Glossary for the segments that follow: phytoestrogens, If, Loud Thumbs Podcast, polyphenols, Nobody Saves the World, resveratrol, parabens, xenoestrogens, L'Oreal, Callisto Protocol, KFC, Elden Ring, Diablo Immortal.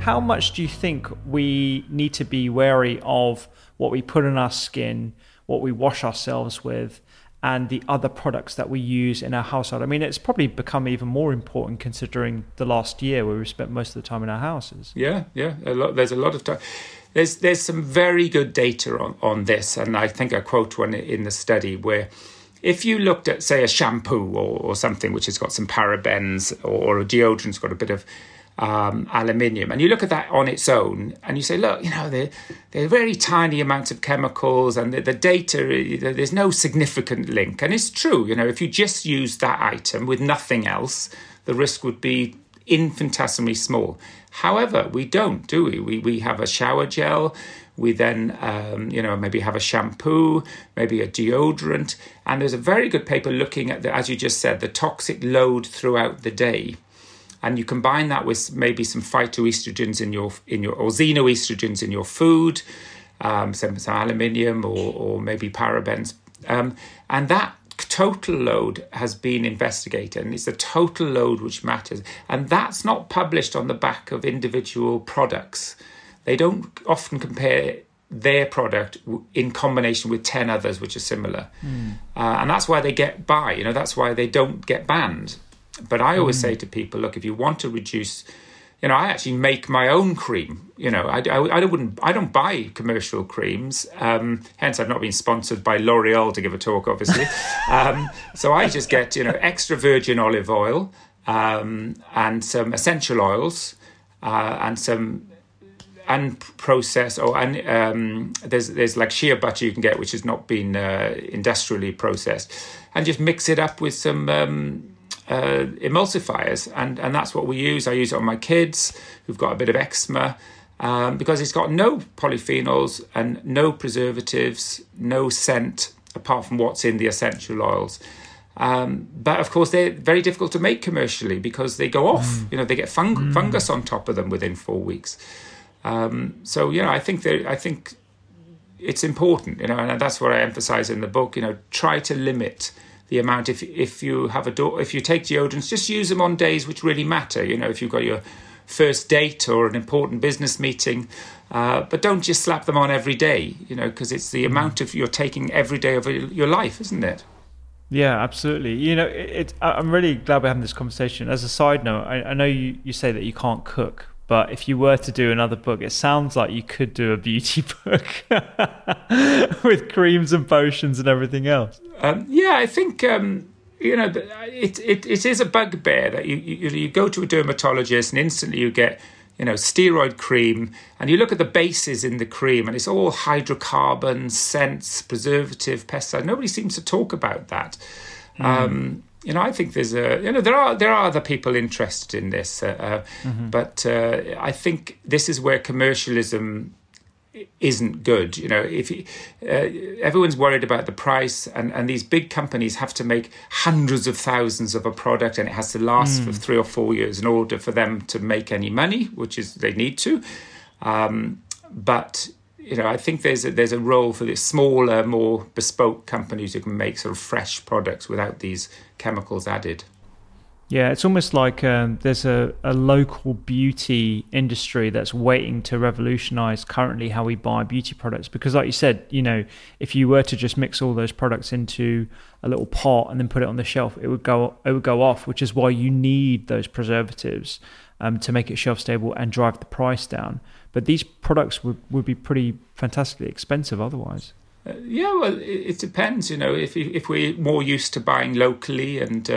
How much do you think we need to be wary of what we put on our skin, what we wash ourselves with, and the other products that we use in our household? I mean, it's probably become even more important considering the last year where we spent most of the time in our houses. Yeah. There's a lot of time. There's some very good data on this, and I think I quote one in the study where if you looked at, say, a shampoo or something which has got some parabens or a deodorant's got a bit of aluminium, and you look at that on its own and you say, look, you know, they're very tiny amounts of chemicals, and the data, there's no significant link. And it's true, you know, if you just use that item with nothing else, the risk would be infinitesimally small. However, we don't, do we? We have a shower gel, we then, maybe have a shampoo, maybe a deodorant, and there's a very good paper looking at, as you just said, the toxic load throughout the day. And you combine that with maybe some phytoestrogens or xenoestrogens in your food, some aluminium or maybe parabens. And that total load has been investigated, and it's the total load which matters. And that's not published on the back of individual products. They don't often compare their product in combination with 10 others which are similar. And that's why they get by, you know, that's why they don't get banned. But I always say to people, look, if you want to reduce, you know, I actually make my own cream. You know, I don't buy commercial creams. Hence, I've not been sponsored by L'Oreal to give a talk, obviously. So I just get, you know, extra virgin olive oil and some essential oils and some unprocessed there's like shea butter you can get, which has not been industrially processed, and just mix it up with some emulsifiers, and that's what we use. I use it on my kids who've got a bit of eczema because it's got no polyphenols and no preservatives, no scent apart from what's in the essential oils. But of course, they're very difficult to make commercially because they go off. You know, they get fungus on top of them within 4 weeks. I think it's important. You know, and that's what I emphasize in the book. You know, try to limit the amount. If you have if you take deodorants, just use them on days which really matter. You know, if you've got your first date or an important business meeting, but don't just slap them on every day. You know, because it's the amount of you're taking every day of your life, isn't it? Yeah, absolutely. You know, I'm really glad we're having this conversation. As a side note, I know you say that you can't cook, but if you were to do another book, it sounds like you could do a beauty book with creams and potions and everything else. I think, it is a bugbear that you go to a dermatologist and instantly you get, you know, steroid cream, and you look at the bases in the cream and it's all hydrocarbons, scents, preservative, pesticides. Nobody seems to talk about that. I think there are other people interested in this, but I think this is where commercialism isn't good. You know, if everyone's worried about the price, and these big companies have to make hundreds of thousands of a product, and it has to last for 3 or 4 years in order for them to make any money, which is they need to. But you know, I think there's a role for this smaller, more bespoke companies who can make sort of fresh products without these chemicals added. Yeah, it's almost like there's a local beauty industry that's waiting to revolutionise currently how we buy beauty products. Because like you said, you know, if you were to just mix all those products into a little pot and then put it on the shelf, it would go off, which is why you need those preservatives to make it shelf stable and drive the price down. But these products would be pretty fantastically expensive otherwise. Yeah, well, it depends, you know, if we're more used to buying locally and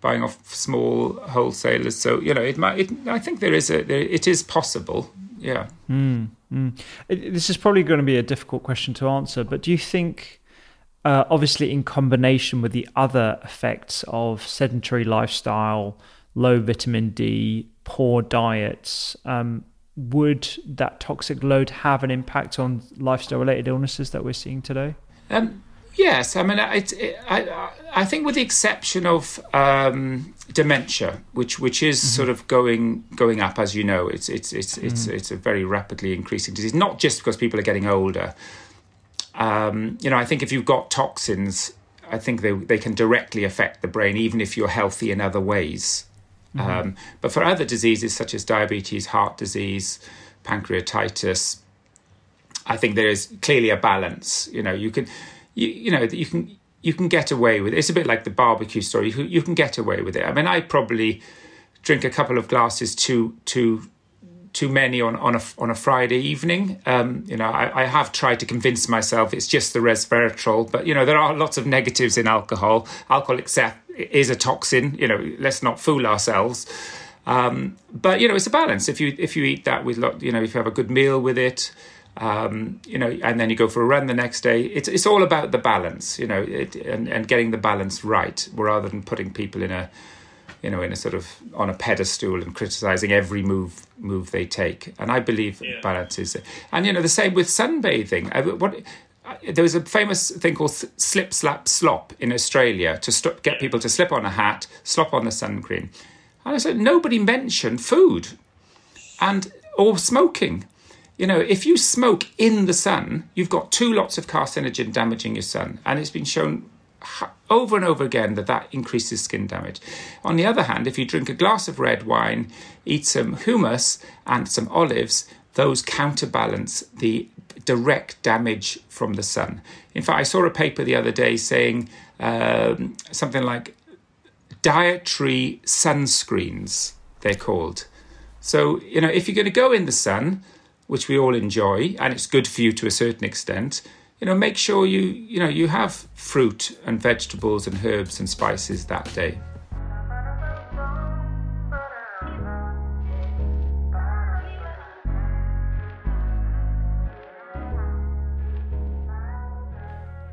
buying off small wholesalers. So, you know, I think it is possible. Yeah. This is probably going to be a difficult question to answer, but do you think, obviously in combination with the other effects of sedentary lifestyle, low vitamin D, poor diets, would that toxic load have an impact on lifestyle-related illnesses that we're seeing today? Yes, I mean, I think with the exception of dementia, which is sort of going up, as you know, it's a very rapidly increasing disease. Not just because people are getting older. You know, I think if you've got toxins, I think they can directly affect the brain, even if you're healthy in other ways. But for other diseases such as diabetes, heart disease, pancreatitis, I think there is clearly a balance. You know, you can get away with it. It's a bit like the barbecue story. You can get away with it. I mean, I probably drink a couple of glasses too many on a Friday evening. You know, I have tried to convince myself it's just the resveratrol, but you know, there are lots of negatives in alcohol. Alcohol is a toxin, you know, let's not fool ourselves. But, you know, it's a balance. If you eat that with, you know, if you have a good meal with it, you know, and then you go for a run the next day, it's all about the balance, you know, and getting the balance right, rather than putting people in a sort of on a pedestal and criticising every move they take. And I believe balance is it. And, you know, the same with sunbathing. There was a famous thing called slip, slap, slop in Australia to get people to slip on a hat, slop on the sun cream. And I said, nobody mentioned food or smoking. You know, if you smoke in the sun, you've got 2 lots of carcinogen damaging your sun. And it's been shown over and over again that increases skin damage. On the other hand, if you drink a glass of red wine, eat some hummus and some olives, those counterbalance the direct damage from the sun. In fact, I saw a paper the other day saying something like dietary sunscreens, they're called. So, you know, if you're going to go in the sun, which we all enjoy, and it's good for you to a certain extent, you know, make sure you have fruit and vegetables and herbs and spices that day.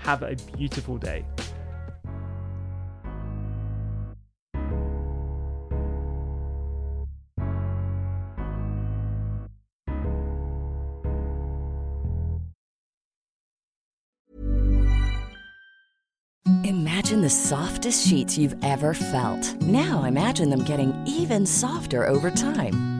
Have a beautiful day. Imagine the softest sheets you've ever felt. Now imagine them getting even softer over time.